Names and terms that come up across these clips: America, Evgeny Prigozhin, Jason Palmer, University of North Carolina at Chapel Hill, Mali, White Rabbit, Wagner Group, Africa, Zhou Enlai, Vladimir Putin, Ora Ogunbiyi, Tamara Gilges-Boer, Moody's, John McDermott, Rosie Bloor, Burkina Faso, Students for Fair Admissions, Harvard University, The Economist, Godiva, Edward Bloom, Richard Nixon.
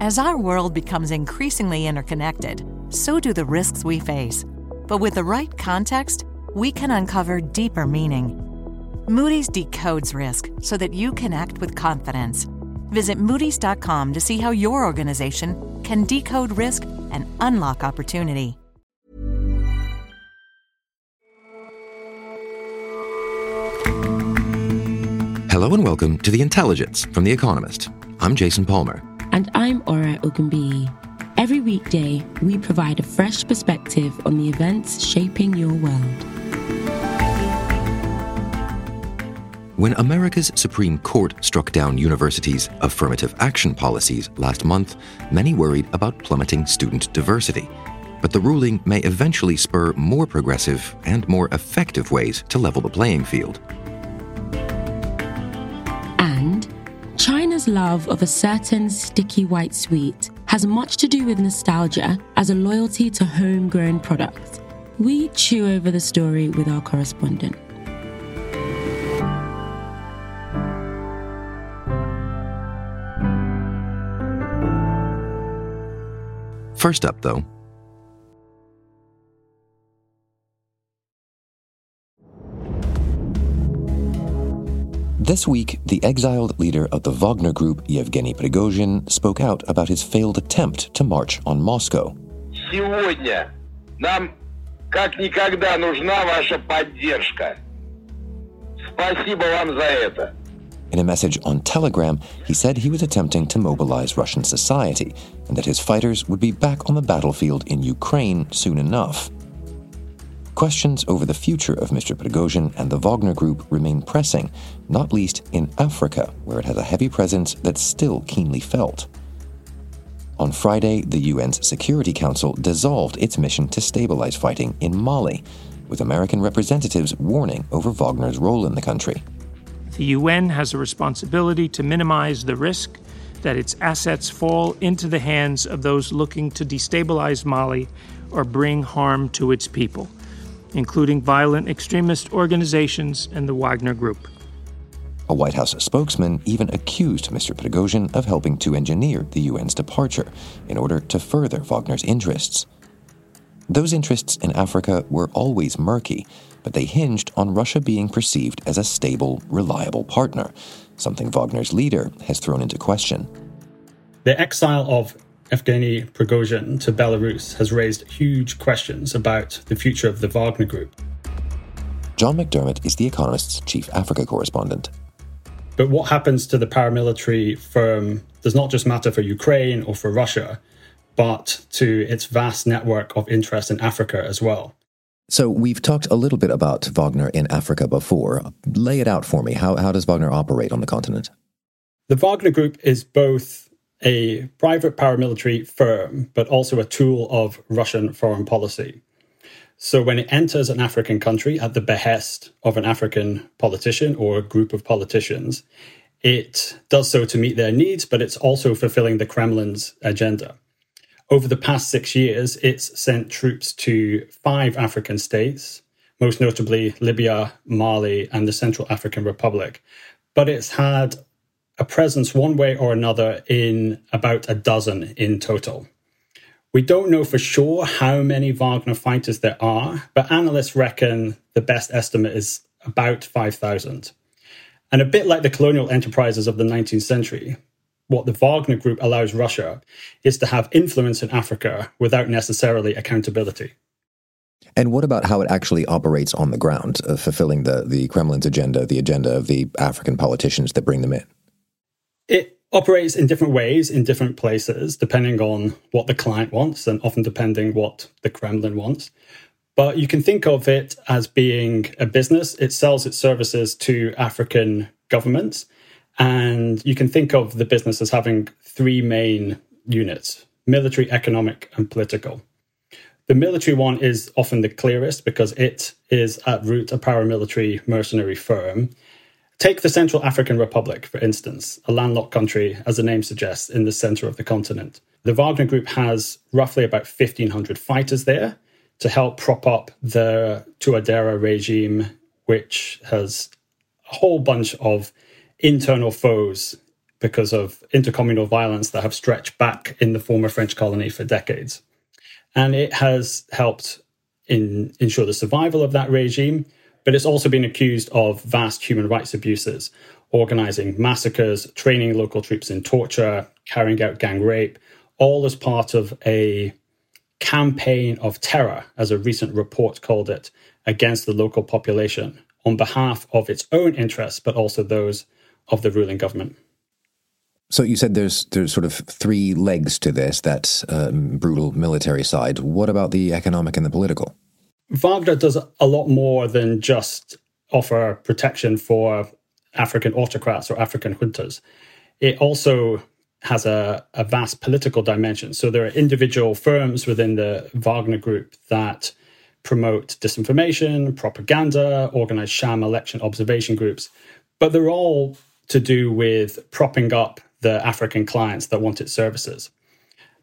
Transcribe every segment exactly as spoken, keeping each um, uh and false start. As our world becomes increasingly interconnected, so do the risks we face. But with the right context, we can uncover deeper meaning. Moody's decodes risk so that you can act with confidence. Visit moody's dot com to see how your organization can decode risk and unlock opportunity. Hello and welcome to The Intelligence from The Economist. I'm Jason Palmer. And I'm Ora Ogunbiyi. Every weekday, we provide a fresh perspective on the events shaping your world. When America's Supreme Court struck down universities' affirmative action policies last month, many worried about plummeting student diversity. But the ruling may eventually spur more progressive and more effective ways to level the playing field. China's love of a certain sticky white sweet has much to do with nostalgia as a loyalty to homegrown products. We chew over the story with our correspondent. First up, though, this week, the exiled leader of the Wagner Group, Evgeny Prigozhin, spoke out about his failed attempt to march on Moscow. Сегодня нам как никогда нужна ваша поддержка. Спасибо вам за это. In a message on Telegram, he said he was attempting to mobilize Russian society and that his fighters would be back on the battlefield in Ukraine soon enough. Questions over the future of Mister Prigozhin and the Wagner Group remain pressing, not least in Africa, where it has a heavy presence that's still keenly felt. On Friday, the U N's Security Council dissolved its mission to stabilize fighting in Mali, with American representatives warning over Wagner's role in the country. The U N has a responsibility to minimize the risk that its assets fall into the hands of those looking to destabilize Mali or bring harm to its people, including violent extremist organizations and the Wagner Group. A White House spokesman even accused Mister Prigozhin of helping to engineer the U N's departure in order to further Wagner's interests. Those interests in Africa were always murky, but they hinged on Russia being perceived as a stable, reliable partner, something Wagner's leader has thrown into question. The exile of Evgeny Prigozhin to Belarus has raised huge questions about the future of the Wagner Group. John McDermott is The Economist's chief Africa correspondent. But what happens to the paramilitary firm does not just matter for Ukraine or for Russia, but to its vast network of interest in Africa as well. So we've talked a little bit about Wagner in Africa before. Lay it out for me. How, how does Wagner operate on the continent? The Wagner Group is both a private paramilitary firm, but also a tool of Russian foreign policy. So when it enters an African country at the behest of an African politician or a group of politicians, it does so to meet their needs, but it's also fulfilling the Kremlin's agenda. Over the past six years, it's sent troops to five African states, most notably Libya, Mali, and the Central African Republic. But it's had a presence one way or another in about a dozen in total. We don't know for sure how many Wagner fighters there are, but analysts reckon the best estimate is about five thousand. And a bit like the colonial enterprises of the nineteenth century, what the Wagner Group allows Russia is to have influence in Africa without necessarily accountability. And what about how it actually operates on the ground, uh, fulfilling the, the Kremlin's agenda, the agenda of the African politicians that bring them in? It operates in different ways in different places, depending on what the client wants and often depending what the Kremlin wants. But you can think of it as being a business. It sells its services to African governments. And you can think of the business as having three main units: military, economic, and political. The military one is often the clearest because it is at root a paramilitary mercenary firm. Take the Central African Republic, for instance, a landlocked country, as the name suggests, in the center of the continent. The Wagner Group has roughly about fifteen hundred fighters there to help prop up the Tuadera regime, which has a whole bunch of internal foes because of intercommunal violence that have stretched back in the former French colony for decades. And it has helped in, ensure the survival of that regime, but it's also been accused of vast human rights abuses, organizing massacres, training local troops in torture, carrying out gang rape, all as part of a campaign of terror, as a recent report called it, against the local population on behalf of its own interests, but also those of the ruling government. So you said there's there's sort of three legs to this, that um, brutal military side. What about the economic and the political? Wagner does a lot more than just offer protection for African autocrats or African juntas. It also has a, a vast political dimension. So there are individual firms within the Wagner Group that promote disinformation, propaganda, organize sham election observation groups, but they're all to do with propping up the African clients that want its services.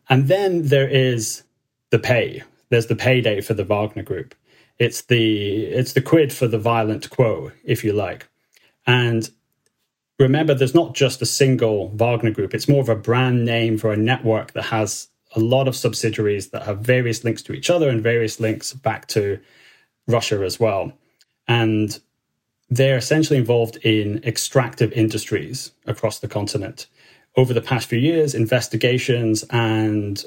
And then there is the pay. There's the payday for the Wagner Group. It's the it's the quid for the violent quo, if you like. And remember, there's not just a single Wagner Group. It's more of a brand name for a network that has a lot of subsidiaries that have various links to each other and various links back to Russia as well. And they're essentially involved in extractive industries across the continent. Over the past few years, investigations and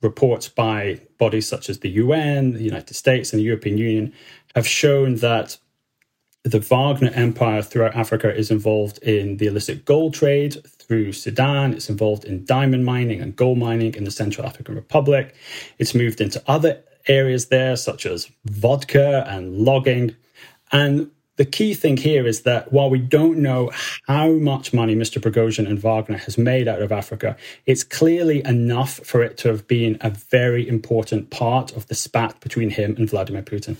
reports by bodies such as the U N, the United States, and the European Union have shown that the Wagner Empire throughout Africa is involved in the illicit gold trade through Sudan. It's involved in diamond mining and gold mining in the Central African Republic. It's moved into other areas there, such as vodka and logging. And the key thing here is that while we don't know how much money Mister Prigozhin and Wagner has made out of Africa, it's clearly enough for it to have been a very important part of the spat between him and Vladimir Putin.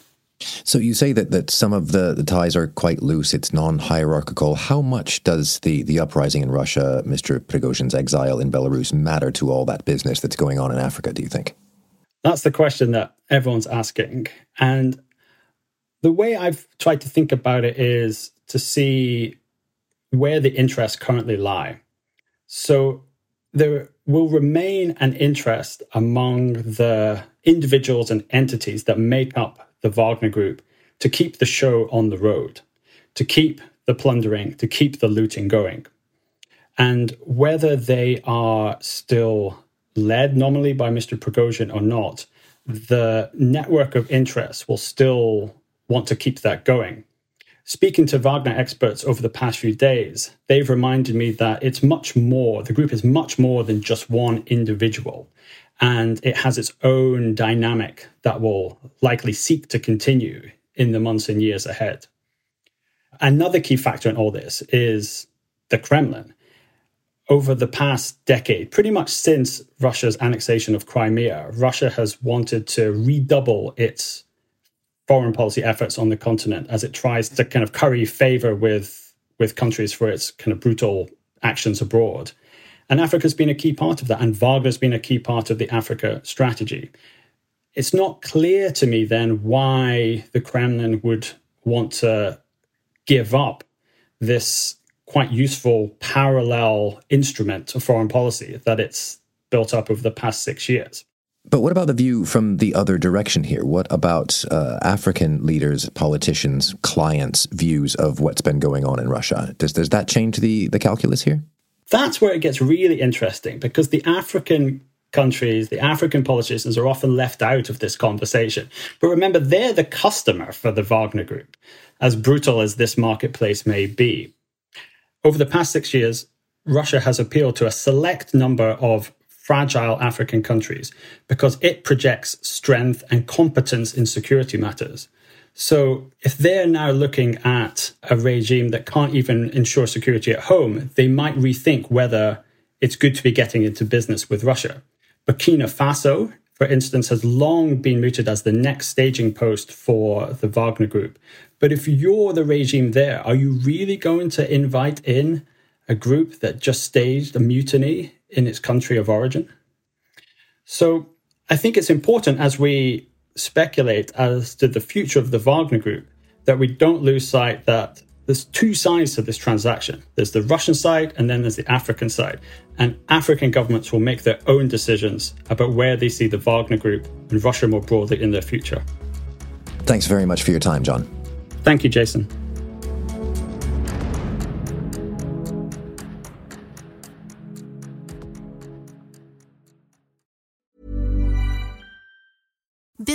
So you say that, that some of the, the ties are quite loose, it's non-hierarchical. How much does the, the uprising in Russia, Mister Prigozhin's exile in Belarus, matter to all that business that's going on in Africa, do you think? That's the question that everyone's asking. And the way I've tried to think about it is to see where the interests currently lie. So there will remain an interest among the individuals and entities that make up the Wagner Group to keep the show on the road, to keep the plundering, to keep the looting going. And whether they are still led nominally by Mister Prigozhin or not, the network of interests will still want to keep that going. Speaking to Wagner experts over the past few days, they've reminded me that it's much more, the group is much more than just one individual. And it has its own dynamic that will likely seek to continue in the months and years ahead. Another key factor in all this is the Kremlin. Over the past decade, pretty much since Russia's annexation of Crimea, Russia has wanted to redouble its foreign policy efforts on the continent as it tries to kind of curry favor with, with countries for its kind of brutal actions abroad. And Africa's been a key part of that, and Wagner's been a key part of the Africa strategy. It's not clear to me then why the Kremlin would want to give up this quite useful parallel instrument of foreign policy that it's built up over the past six years. But what about the view from the other direction here? What about uh, African leaders, politicians, clients' views of what's been going on in Russia? Does, does that change the, the calculus here? That's where it gets really interesting, because the African countries, the African politicians are often left out of this conversation. But remember, they're the customer for the Wagner Group, as brutal as this marketplace may be. Over the past six years, Russia has appealed to a select number of fragile African countries because it projects strength and competence in security matters. So if they're now looking at a regime that can't even ensure security at home, they might rethink whether it's good to be getting into business with Russia. Burkina Faso, for instance, has long been mooted as the next staging post for the Wagner Group. But if you're the regime there, are you really going to invite in a group that just staged a mutiny in its country of origin? So I think it's important as we speculate as to the future of the Wagner Group that we don't lose sight that there's two sides to this transaction. There's the Russian side, and then there's the African side. And African governments will make their own decisions about where they see the Wagner Group and Russia more broadly in their future. Thanks very much for your time, John. Thank you, Jason.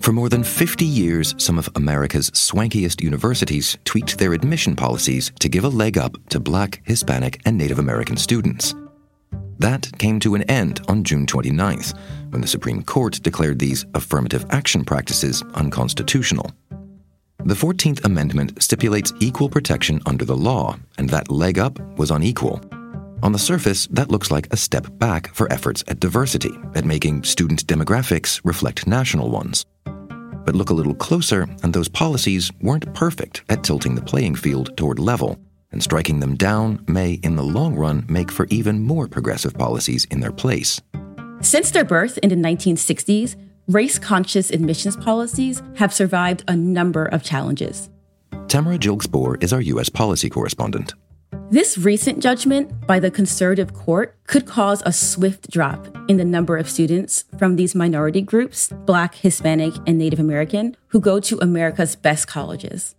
For more than fifty years, some of America's swankiest universities tweaked their admission policies to give a leg up to Black, Hispanic, and Native American students. That came to an end on June twenty-ninth, when the Supreme Court declared these affirmative action practices unconstitutional. The fourteenth Amendment stipulates equal protection under the law, and that leg up was unequal. On the surface, that looks like a step back for efforts at diversity, at making student demographics reflect national ones. But look a little closer, and those policies weren't perfect at tilting the playing field toward level, and striking them down may, in the long run, make for even more progressive policies in their place. Since their birth in the nineteen sixties, race-conscious admissions policies have survived a number of challenges. Tamara Gilges-Boer is our U S policy correspondent. This recent judgment by the conservative court could cause a swift drop in the number of students from these minority groups, Black, Hispanic, and Native American, who go to America's best colleges.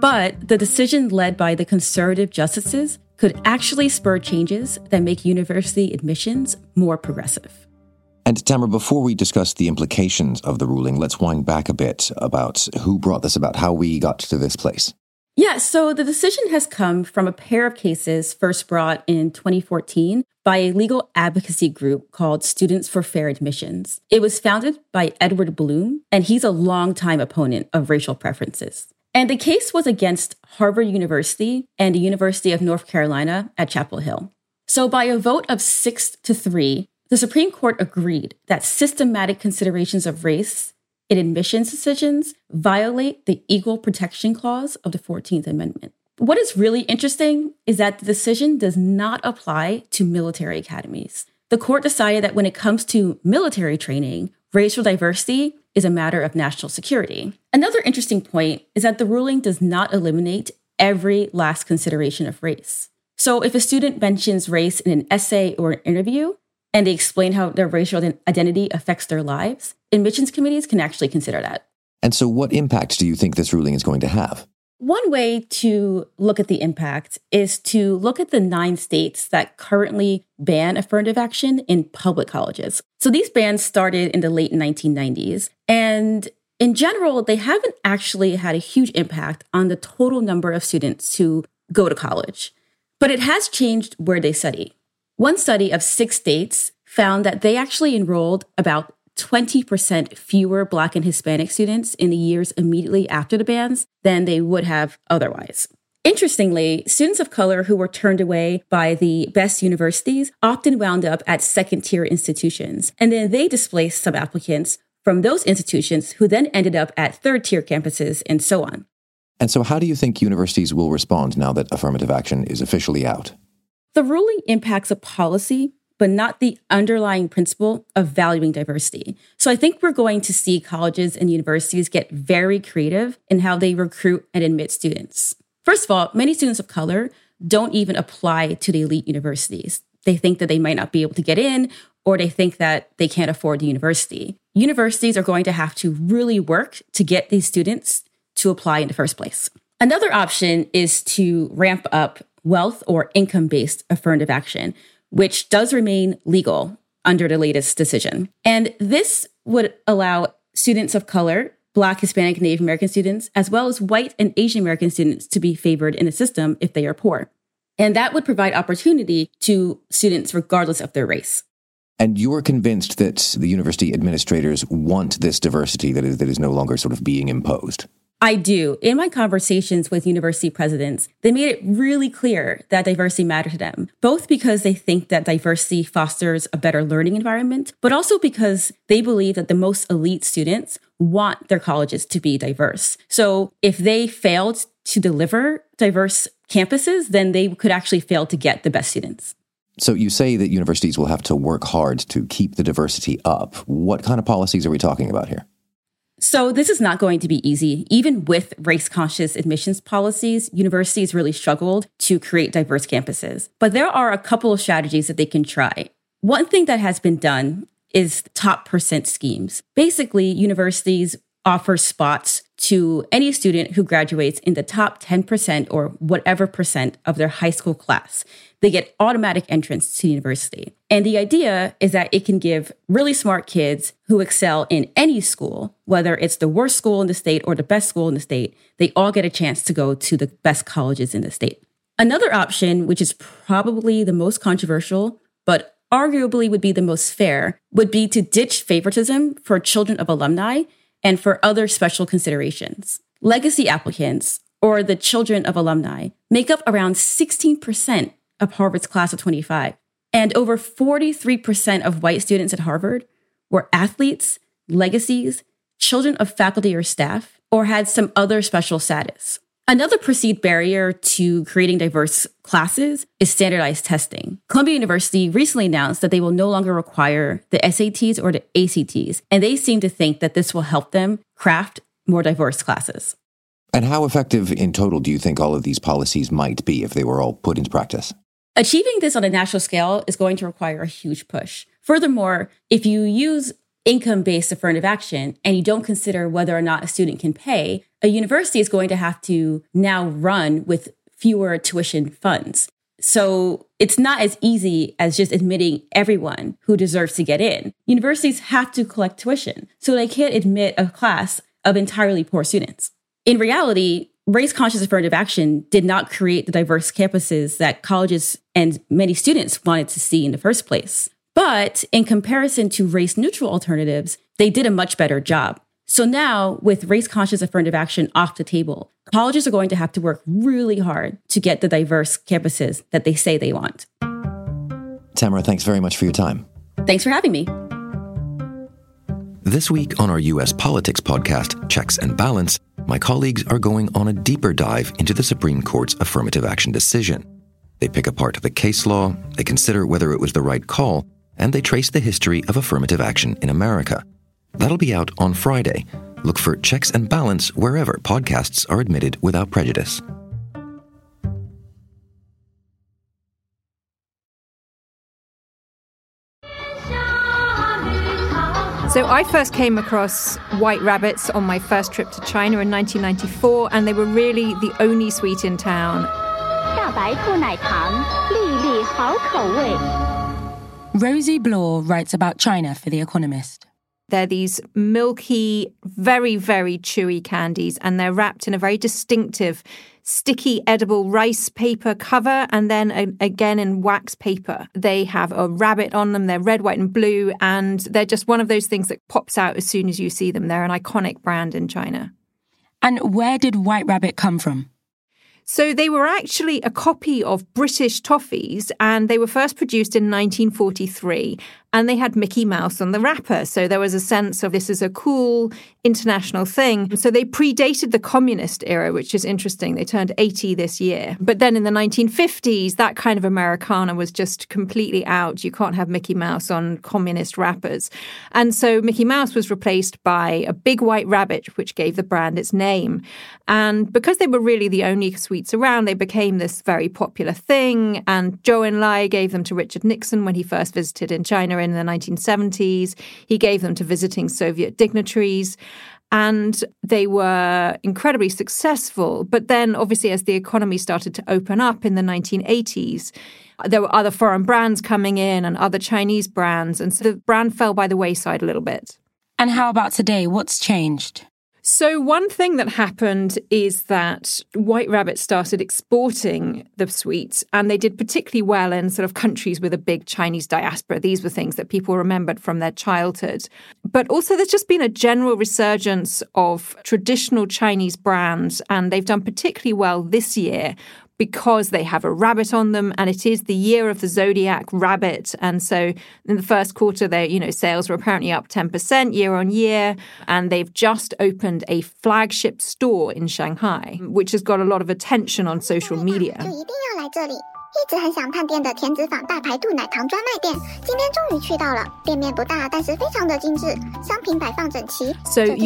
But the decision led by the conservative justices could actually spur changes that make university admissions more progressive. And Tamara, before we discuss the implications of the ruling, let's wind back a bit about who brought this about, how we got to this place. Yeah, so the decision has come from a pair of cases first brought in twenty fourteen by a legal advocacy group called Students for Fair Admissions. It was founded by Edward Bloom, and he's a longtime opponent of racial preferences. And the case was against Harvard University and the University of North Carolina at Chapel Hill. So by a vote of six to three, the Supreme Court agreed that systematic considerations of race in admissions decisions violate the Equal Protection Clause of the fourteenth Amendment. What is really interesting is that the decision does not apply to military academies. The court decided that when it comes to military training, racial diversity is a matter of national security. Another interesting point is that the ruling does not eliminate every last consideration of race. So if a student mentions race in an essay or an interview, and they explain how their racial identity affects their lives, admissions committees can actually consider that. And so what impact do you think this ruling is going to have? One way to look at the impact is to look at the nine states that currently ban affirmative action in public colleges. So these bans started in the late nineteen nineties. And in general, they haven't actually had a huge impact on the total number of students who go to college. But it has changed where they study. One study of six states found that they actually enrolled about twenty percent fewer Black and Hispanic students in the years immediately after the bans than they would have otherwise. Interestingly, students of color who were turned away by the best universities often wound up at second-tier institutions, and then they displaced some applicants from those institutions who then ended up at third-tier campuses and so on. And so how do you think universities will respond now that affirmative action is officially out? The ruling impacts a policy, but not the underlying principle of valuing diversity. So I think we're going to see colleges and universities get very creative in how they recruit and admit students. First of all, many students of color don't even apply to the elite universities. They think that they might not be able to get in, or they think that they can't afford the university. Universities are going to have to really work to get these students to apply in the first place. Another option is to ramp up wealth or income-based affirmative action, which does remain legal under the latest decision. And this would allow students of color, Black, Hispanic, Native American students, as well as white and Asian American students to be favored in the system if they are poor. And that would provide opportunity to students regardless of their race. And you are convinced that the university administrators want this diversity that is that is no longer sort of being imposed? I do. In my conversations with university presidents, they made it really clear that diversity mattered to them, both because they think that diversity fosters a better learning environment, but also because they believe that the most elite students want their colleges to be diverse. So if they failed to deliver diverse campuses, then they could actually fail to get the best students. So you say that universities will have to work hard to keep the diversity up. What kind of policies are we talking about here? So this is not going to be easy. Even with race-conscious admissions policies, universities really struggled to create diverse campuses. But there are a couple of strategies that they can try. One thing that has been done is top percent schemes. Basically, universities offer spots to any student who graduates in the top ten percent or whatever percent of their high school class. They get automatic entrance to university. And the idea is that it can give really smart kids who excel in any school, whether it's the worst school in the state or the best school in the state, they all get a chance to go to the best colleges in the state. Another option, which is probably the most controversial, but arguably would be the most fair, would be to ditch favoritism for children of alumni and for other special considerations. Legacy applicants, or the children of alumni, make up around sixteen percent of Harvard's class of twenty-five. And over forty-three percent of white students at Harvard were athletes, legacies, children of faculty or staff, or had some other special status. Another perceived barrier to creating diverse classes is standardized testing. Columbia University recently announced that they will no longer require the S A Ts or the A C Ts, and they seem to think that this will help them craft more diverse classes. And how effective in total do you think all of these policies might be if they were all put into practice? Achieving this on a national scale is going to require a huge push. Furthermore, if you use income-based affirmative action, and you don't consider whether or not a student can pay, a university is going to have to now run with fewer tuition funds. So it's not as easy as just admitting everyone who deserves to get in. Universities have to collect tuition, so they can't admit a class of entirely poor students. In reality, race-conscious affirmative action did not create the diverse campuses that colleges and many students wanted to see in the first place. But in comparison to race-neutral alternatives, they did a much better job. So now, with race-conscious affirmative action off the table, colleges are going to have to work really hard to get the diverse campuses that they say they want. Tamara, thanks very much for your time. Thanks for having me. This week on our U S Politics podcast, Checks and Balance, my colleagues are going on a deeper dive into the Supreme Court's affirmative action decision. They pick apart the case law, they consider whether it was the right call, and they trace the history of affirmative action in America. That'll be out on Friday. Look for Checks and Balance wherever podcasts are admitted without prejudice. So I first came across White Rabbits on my first trip to China in nineteen ninety-four, and they were really the only sweet in town. Rosie Bloor writes about China for The Economist. They're these milky, very, very chewy candies, and they're wrapped in a very distinctive, sticky, edible rice paper cover, and then a, again in wax paper. They have a rabbit on them. They're red, white, and blue, and they're just one of those things that pops out as soon as you see them. They're an iconic brand in China. And where did White Rabbit come from? So they were actually a copy of British toffees, and they were first produced in nineteen forty-three, and they had Mickey Mouse on the wrapper. So there was a sense of this is a cool international thing. So they predated the communist era, which is interesting. They turned eighty this year. But then in the nineteen fifties, that kind of Americana was just completely out. You can't have Mickey Mouse on communist wrappers. And so Mickey Mouse was replaced by a big white rabbit, which gave the brand its name. And because they were really the only sweet around, they became this very popular thing, and Zhou Enlai gave them to Richard Nixon when he first visited in China in the nineteen seventies. He gave them to visiting Soviet dignitaries, and they were incredibly successful. But then, obviously, as the economy started to open up in the nineteen eighties, there were other foreign brands coming in and other Chinese brands, and so the brand fell by the wayside a little bit. And how about today? What's changed? So one thing that happened is that White Rabbit started exporting the sweets, and they did particularly well in sort of countries with a big Chinese diaspora. These were things that people remembered from their childhood. But also there's just been a general resurgence of traditional Chinese brands, and they've done particularly well this year because they have a rabbit on them, and it is the year of the Zodiac rabbit. And so in the first quarter, their you know, sales were apparently up ten percent year on year. And they've just opened a flagship store in Shanghai, which has got a lot of attention on social media. So you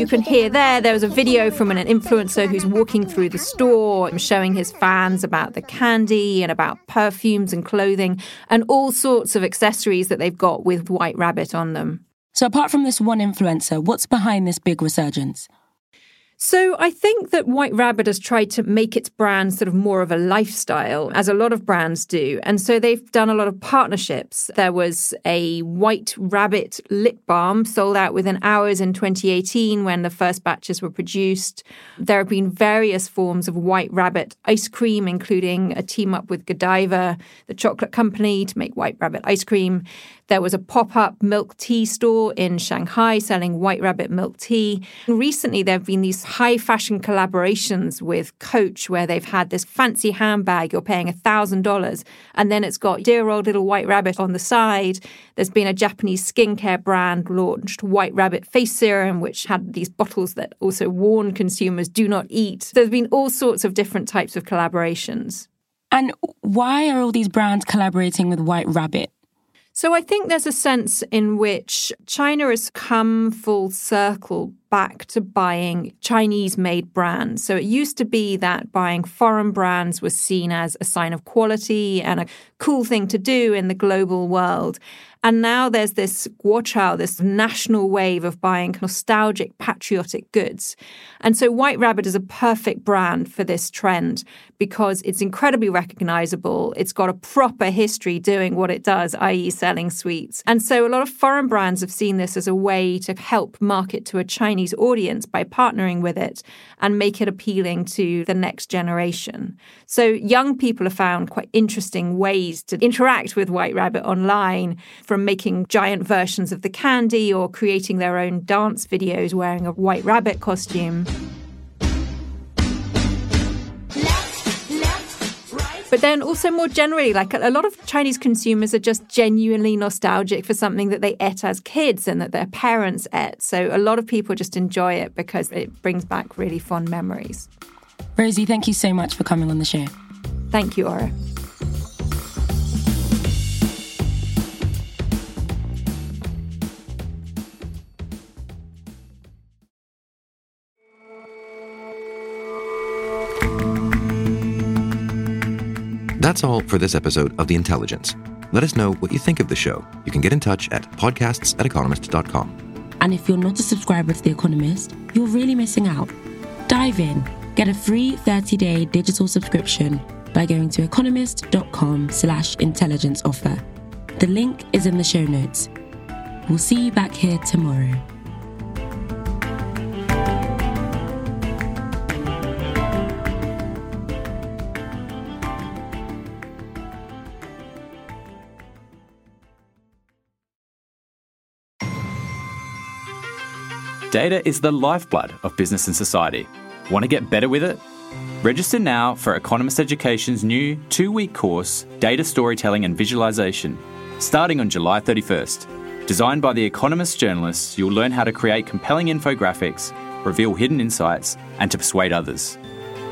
can hear there, there was a video from an influencer who's walking through the store showing his fans about the candy and about perfumes and clothing and all sorts of accessories that they've got with White Rabbit on them. So apart from this one influencer, what's behind this big resurgence? So I think that White Rabbit has tried to make its brand sort of more of a lifestyle, as a lot of brands do. And so they've done a lot of partnerships. There was a White Rabbit lip balm sold out within hours in twenty eighteen when the first batches were produced. There have been various forms of White Rabbit ice cream, including a team up with Godiva, the chocolate company, to make White Rabbit ice cream. There was a pop-up milk tea store in Shanghai selling White Rabbit milk tea. And recently, there have been these high-fashion collaborations with Coach, where they've had this fancy handbag, you're paying one thousand dollars, and then it's got dear old little White Rabbit on the side. There's been a Japanese skincare brand launched White Rabbit face serum, which had these bottles that also warn consumers, do not eat. There's been all sorts of different types of collaborations. And why are all these brands collaborating with White Rabbit? So I think there's a sense in which China has come full circle back to buying Chinese-made brands. So it used to be that buying foreign brands was seen as a sign of quality and a cool thing to do in the global world. And now there's this Guochao, this national wave of buying nostalgic, patriotic goods. And so White Rabbit is a perfect brand for this trend because it's incredibly recognizable. It's got a proper history doing what it does, that is selling sweets. And so a lot of foreign brands have seen this as a way to help market to a Chinese audience by partnering with it and make it appealing to the next generation. So young people have found quite interesting ways to interact with White Rabbit online, from making giant versions of the candy or creating their own dance videos wearing a White Rabbit costume. Left, left, right. But then also more generally, like a lot of Chinese consumers are just genuinely nostalgic for something that they ate as kids and that their parents ate. So a lot of people just enjoy it because it brings back really fond memories. Rosie, thank you so much for coming on the show. Thank you, Aura. That's all for this episode of The Intelligence. Let us know what you think of the show. You can get in touch at podcasts at economist dot com. And if you're not a subscriber to The Economist, you're really missing out. Dive in. Get a free thirty-day digital subscription by going to economist.com slash intelligence offer. The link is in the show notes. We'll see you back here tomorrow. Data is the lifeblood of business and society. Want to get better with it? Register now for Economist Education's new two-week course, Data Storytelling and Visualization, starting on July thirty-first. Designed by The Economist journalists, you'll learn how to create compelling infographics, reveal hidden insights, and to persuade others.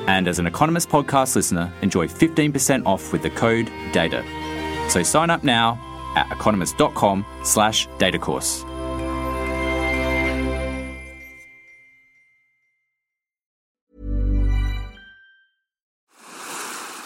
And as an Economist podcast listener, enjoy fifteen percent off with the code DATA. So sign up now at economist.com slash datacourse.